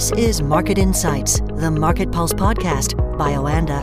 This is Market Insights, the Market Pulse podcast by OANDA.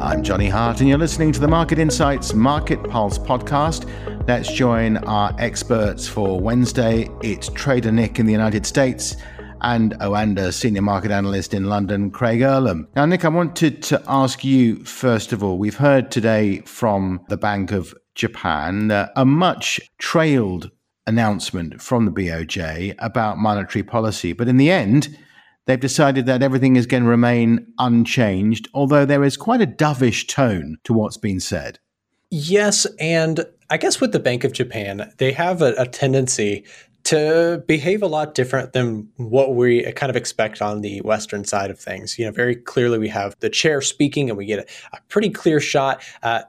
I'm Johnny Hart and you're listening to the Market Insights Market Pulse podcast. Let's join our experts for Wednesday. It's Trader Nick in the United States and OANDA Senior Market Analyst in London, Craig Erlam. Now, Nick, I wanted to ask you, first of all, we've heard today from the Bank of Japan a much trailed announcement from the BOJ about monetary policy. But in the end, they've decided that everything is going to remain unchanged, although there is quite a dovish tone to what's been said. Yes, and I guess with the Bank of Japan, they have a tendency to behave a lot different than what we kind of expect on the Western side of things. You know, very clearly we have the chair speaking and we get a pretty clear shot.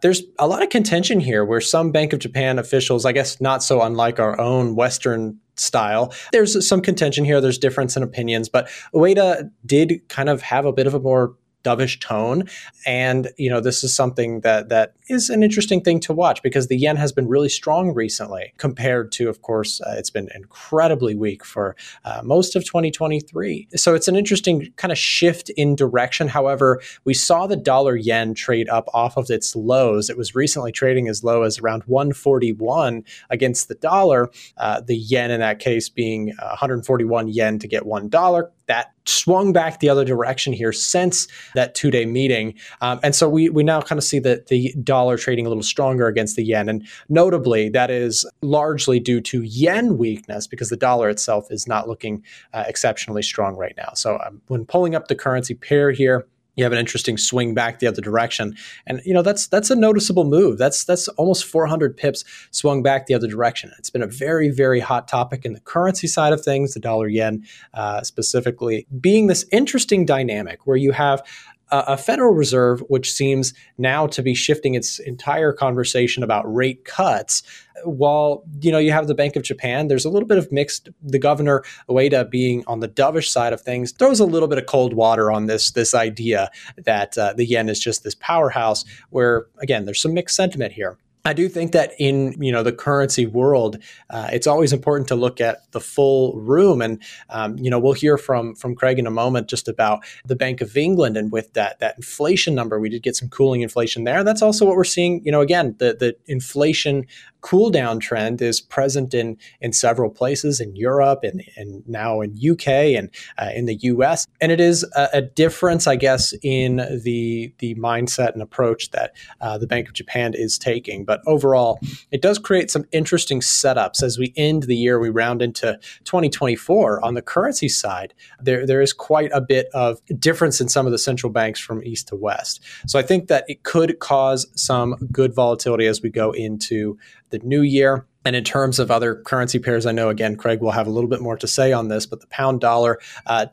There's a lot of contention here where some Bank of Japan officials, I guess not so unlike our own Western style, there's some contention here, there's difference in opinions, but OANDA did kind of have a bit of a more dovish tone. And, you know, this is something that is an interesting thing to watch because the yen has been really strong recently compared to, of course, it's been incredibly weak for most of 2023. So it's an interesting kind of shift in direction. However, we saw the dollar yen trade up off of its lows. It was recently trading as low as around 141 against the dollar, the yen in that case being 141 yen to get $1. That swung back the other direction here since that two-day meeting. And so we now kind of see that the dollar trading a little stronger against the yen. And notably, that is largely due to yen weakness because the dollar itself is not looking exceptionally strong right now. So when pulling up the currency pair here, you have an interesting swing back the other direction. And, you know, that's a noticeable move. That's almost 400 pips swung back the other direction. It's been a very, very hot topic in the currency side of things, the dollar yen specifically, being this interesting dynamic where you have a Federal Reserve, which seems now to be shifting its entire conversation about rate cuts. While, you know, you have the Bank of Japan, there's a little bit of mixed, the governor, Ueda, being on the dovish side of things, throws a little bit of cold water on this idea that the yen is just this powerhouse where, again, there's some mixed sentiment here. I do think that in, you know, the currency world, it's always important to look at the full room. And, you know, we'll hear from Craig in a moment just about the Bank of England. And with that inflation number, we did get some cooling inflation there. And that's also what we're seeing. You know, again, the inflation cool down trend is present in several places in Europe and now in UK and in the US. And it is a difference, I guess, in the mindset and approach that the Bank of Japan is taking. But overall, it does create some interesting setups as we end the year. We round into 2024 on the currency side. There is quite a bit of difference in some of the central banks from east to west. So I think that it could cause some good volatility as we go into the new year. And in terms of other currency pairs, I know, again, Craig will have a little bit more to say on this, but the pound dollar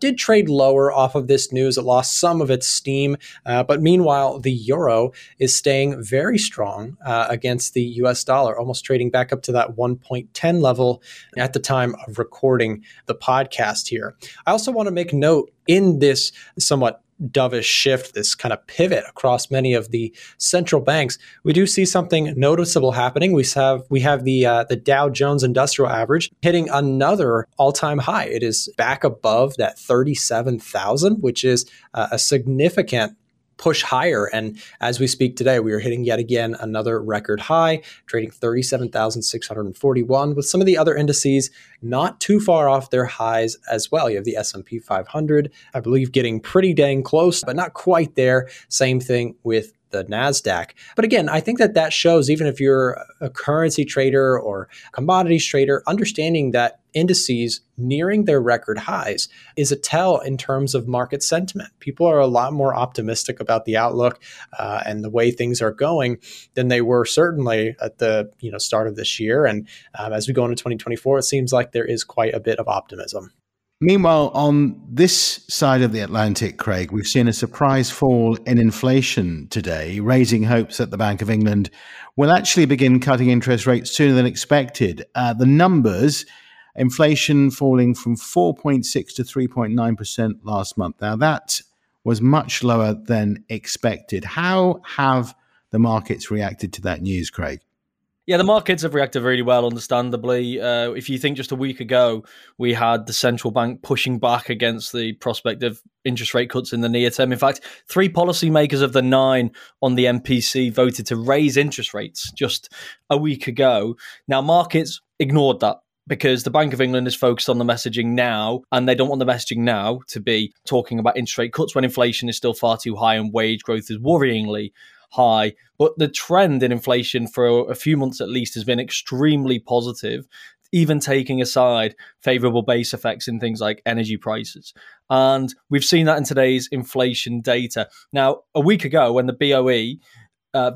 did trade lower off of this news. It lost some of its steam. But meanwhile, the euro is staying very strong against the US dollar, almost trading back up to that 1.10 level at the time of recording the podcast here. I also want to make note in this somewhat dovish shift, this kind of pivot across many of the central banks, we do see something noticeable happening. We have the Dow Jones Industrial Average hitting another all-time high. It is back above that 37,000, which is a significant push higher. And as we speak today, we are hitting yet again another record high, trading 37,641, with some of the other indices not too far off their highs as well. You have the S&P 500, I believe, getting pretty dang close, but not quite there. Same thing with the NASDAQ. But again, I think that shows, even if you're a currency trader or commodities trader, understanding that indices nearing their record highs is a tell in terms of market sentiment. People are a lot more optimistic about the outlook and the way things are going than they were certainly at the start of this year. And as we go into 2024, it seems like there is quite a bit of optimism. Meanwhile, on this side of the Atlantic, Craig, we've seen a surprise fall in inflation today, raising hopes that the Bank of England will actually begin cutting interest rates sooner than expected. The numbers, inflation falling from 4.6% to 3.9% last month. Now, that was much lower than expected. How have the markets reacted to that news, Craig? Yeah, the markets have reacted really well, understandably. If you think just a week ago, we had the central bank pushing back against the prospect of interest rate cuts in the near term. In fact, 3 policymakers of the 9 on the MPC voted to raise interest rates just a week ago. Now, markets ignored that, because the Bank of England is focused on the messaging now, and they don't want the messaging now to be talking about interest rate cuts when inflation is still far too high and wage growth is worryingly high. But the trend in inflation for a few months at least has been extremely positive, even taking aside favourable base effects in things like energy prices. And we've seen that in today's inflation data. Now, a week ago when the BOE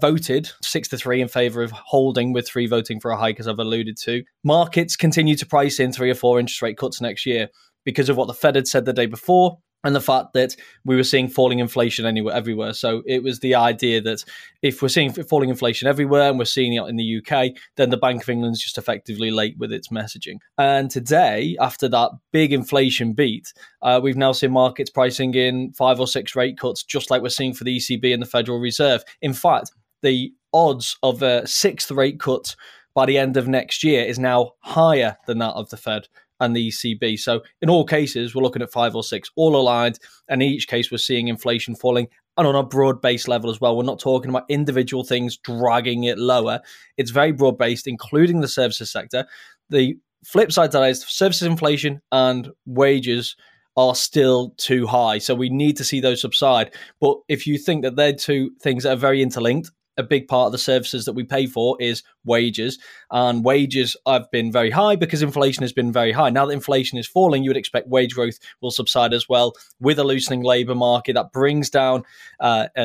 voted 6-3 in favour of holding, with 3 voting for a hike, as I've alluded to. Markets continue to price in 3 or 4 interest rate cuts next year because of what the Fed had said the day before and the fact that we were seeing falling inflation everywhere. So it was the idea that if we're seeing falling inflation everywhere and we're seeing it in the UK, then the Bank of England's just effectively late with its messaging. And today, after that big inflation beat, we've now seen markets pricing in 5 or 6 rate cuts, just like we're seeing for the ECB and the Federal Reserve. In fact, the odds of a 6th rate cut by the end of next year is now higher than that of the Fed and the ECB. So in all cases, we're looking at 5 or 6, all aligned. And in each case, we're seeing inflation falling, and on a broad-based level as well. We're not talking about individual things dragging it lower. It's very broad-based, including the services sector. The flip side to that is services inflation and wages are still too high. So we need to see those subside. But if you think that they're two things that are very interlinked, a big part of the services that we pay for is wages, and wages have been very high because inflation has been very high. Now that inflation is falling, you would expect wage growth will subside as well, with a loosening labour market that brings down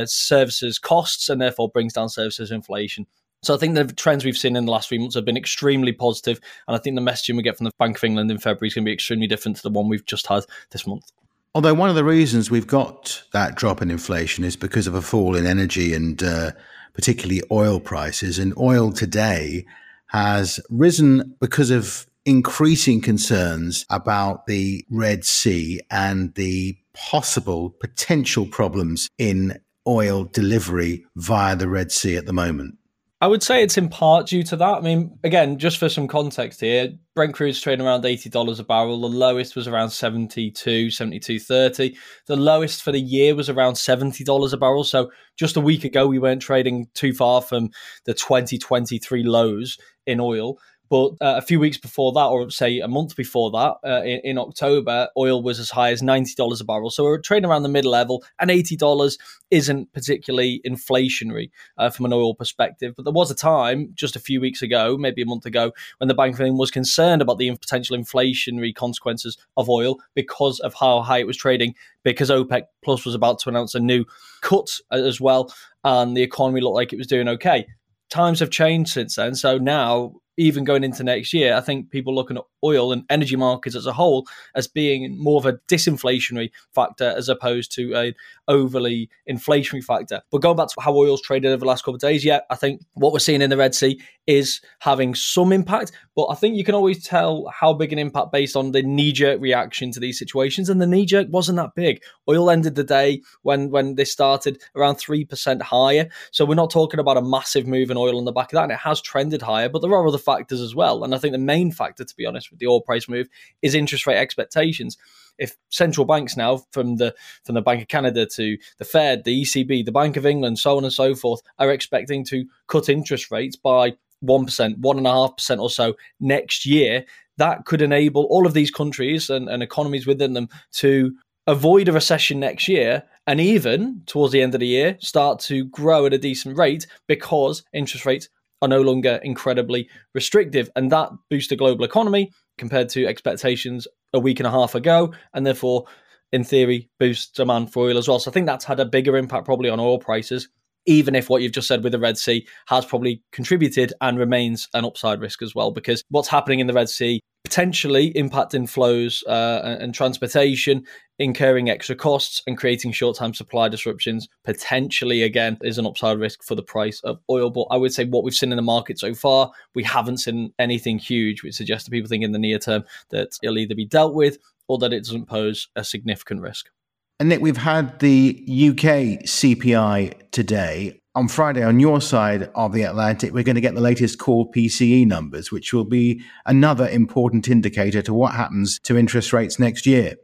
services costs and therefore brings down services inflation. So I think the trends we've seen in the last few months have been extremely positive, and I think the messaging we get from the Bank of England in February is going to be extremely different to the one we've just had this month. Although one of the reasons we've got that drop in inflation is because of a fall in energy and particularly oil prices. And oil today has risen because of increasing concerns about the Red Sea and the potential problems in oil delivery via the Red Sea at the moment. I would say it's in part due to that. I mean, again, just for some context here, Brent crude's trading around $80 a barrel. The lowest was around $72.30. The lowest for the year was around $70 a barrel. So just a week ago, we weren't trading too far from the 2023 lows in oil. But a few weeks before that, or say a month before that, in October, oil was as high as $90 a barrel. So we're trading around the mid-level, and $80 isn't particularly inflationary from an oil perspective. But there was a time just a few weeks ago, maybe a month ago, when the Bank of England was concerned about the potential inflationary consequences of oil because of how high it was trading, because OPEC Plus was about to announce a new cut as well, and the economy looked like it was doing okay. Times have changed since then, so now, even going into next year, I think people looking at oil and energy markets as a whole as being more of a disinflationary factor as opposed to an overly inflationary factor. But going back to how oil's traded over the last couple of days, yeah, I think what we're seeing in the Red Sea is having some impact, but I think you can always tell how big an impact based on the knee-jerk reaction to these situations, and the knee-jerk wasn't that big. Oil ended the day when this started around 3% higher, so we're not talking about a massive move in oil on the back of that, and it has trended higher, but there are other factors as well. And I think the main factor, to be honest, with the oil price move is interest rate expectations. If central banks now, from the Bank of Canada to the Fed, the ECB, the Bank of England, so on and so forth, are expecting to cut interest rates by 1%, 1.5% or so next year, that could enable all of these countries and economies within them to avoid a recession next year, and even towards the end of the year start to grow at a decent rate because interest rates are no longer incredibly restrictive. And that boosts the global economy compared to expectations a week and a half ago, and therefore, in theory, boosts demand for oil as well. So I think that's had a bigger impact probably on oil prices, even if what you've just said with the Red Sea has probably contributed and remains an upside risk as well, because what's happening in the Red Sea potentially impacting flows and transportation, incurring extra costs and creating short-term supply disruptions, potentially, again, is an upside risk for the price of oil. But I would say what we've seen in the market so far, we haven't seen anything huge, which suggests that people think in the near term that it'll either be dealt with or that it doesn't pose a significant risk. And Nick, we've had the UK CPI today. on Friday on your side of the Atlantic, we're going to get the latest core PCE numbers, which will be another important indicator to what happens to interest rates next year.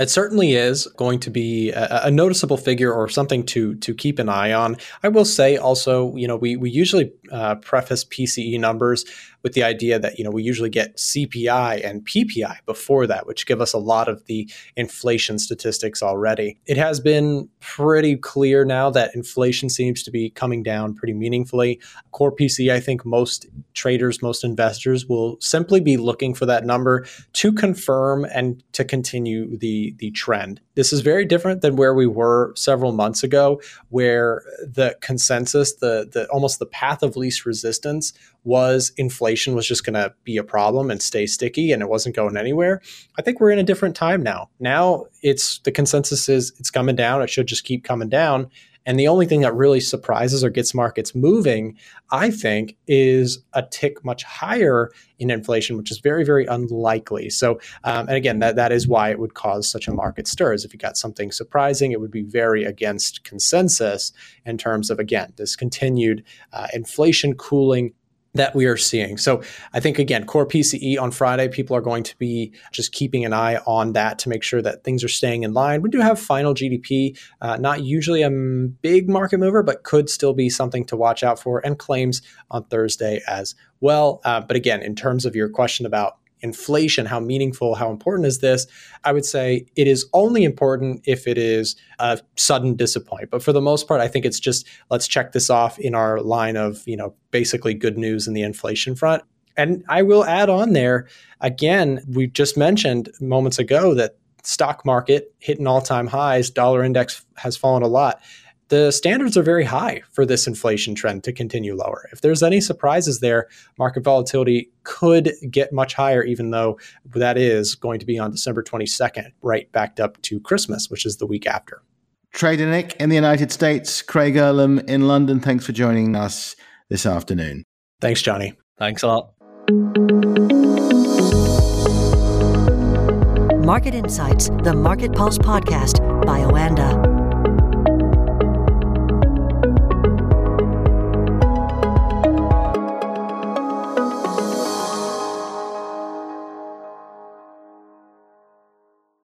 It certainly is going to be a noticeable figure or something to keep an eye on. I will say also, you know, we usually preface PCE numbers with the idea that, you know, we usually get CPI and PPI before that, which give us a lot of the inflation statistics already. It has been pretty clear now that inflation seems to be coming down pretty meaningfully. Core PCE, I think most traders, most investors will simply be looking for that number to confirm and to continue the trend. This is very different than where we were several months ago, where the consensus, the almost the path of least resistance was inflation was just going to be a problem and stay sticky, and it wasn't going anywhere. I think we're in a different time now. Now it's the consensus is it's coming down. It should just keep coming down. And the only thing that really surprises or gets markets moving, I think, is a tick much higher in inflation, which is very, very unlikely. So, and again, that is why it would cause such a market stir, is if you got something surprising, it would be very against consensus in terms of, again, this continued inflation cooling that we are seeing. So I think, again, core PCE on Friday, people are going to be just keeping an eye on that to make sure that things are staying in line. We do have final GDP, not usually a big market mover, but could still be something to watch out for, and claims on Thursday as well. But again, in terms of your question about inflation, how meaningful, how important is this? I would say it is only important if it is a sudden disappointment. But for the most part, I think it's just, let's check this off in our line of, you know, basically good news in the inflation front. And I will add on there, again, we just mentioned moments ago that stock market hitting all-time highs, dollar index has fallen a lot. The standards are very high for this inflation trend to continue lower. If there's any surprises there, market volatility could get much higher, even though that is going to be on December 22nd, right backed up to Christmas, which is the week after. Trader Nick in the United States, Craig Erlam in London, thanks for joining us this afternoon. Thanks, Johnny. Thanks a lot. Market Insights, the Market Pulse podcast by OANDA.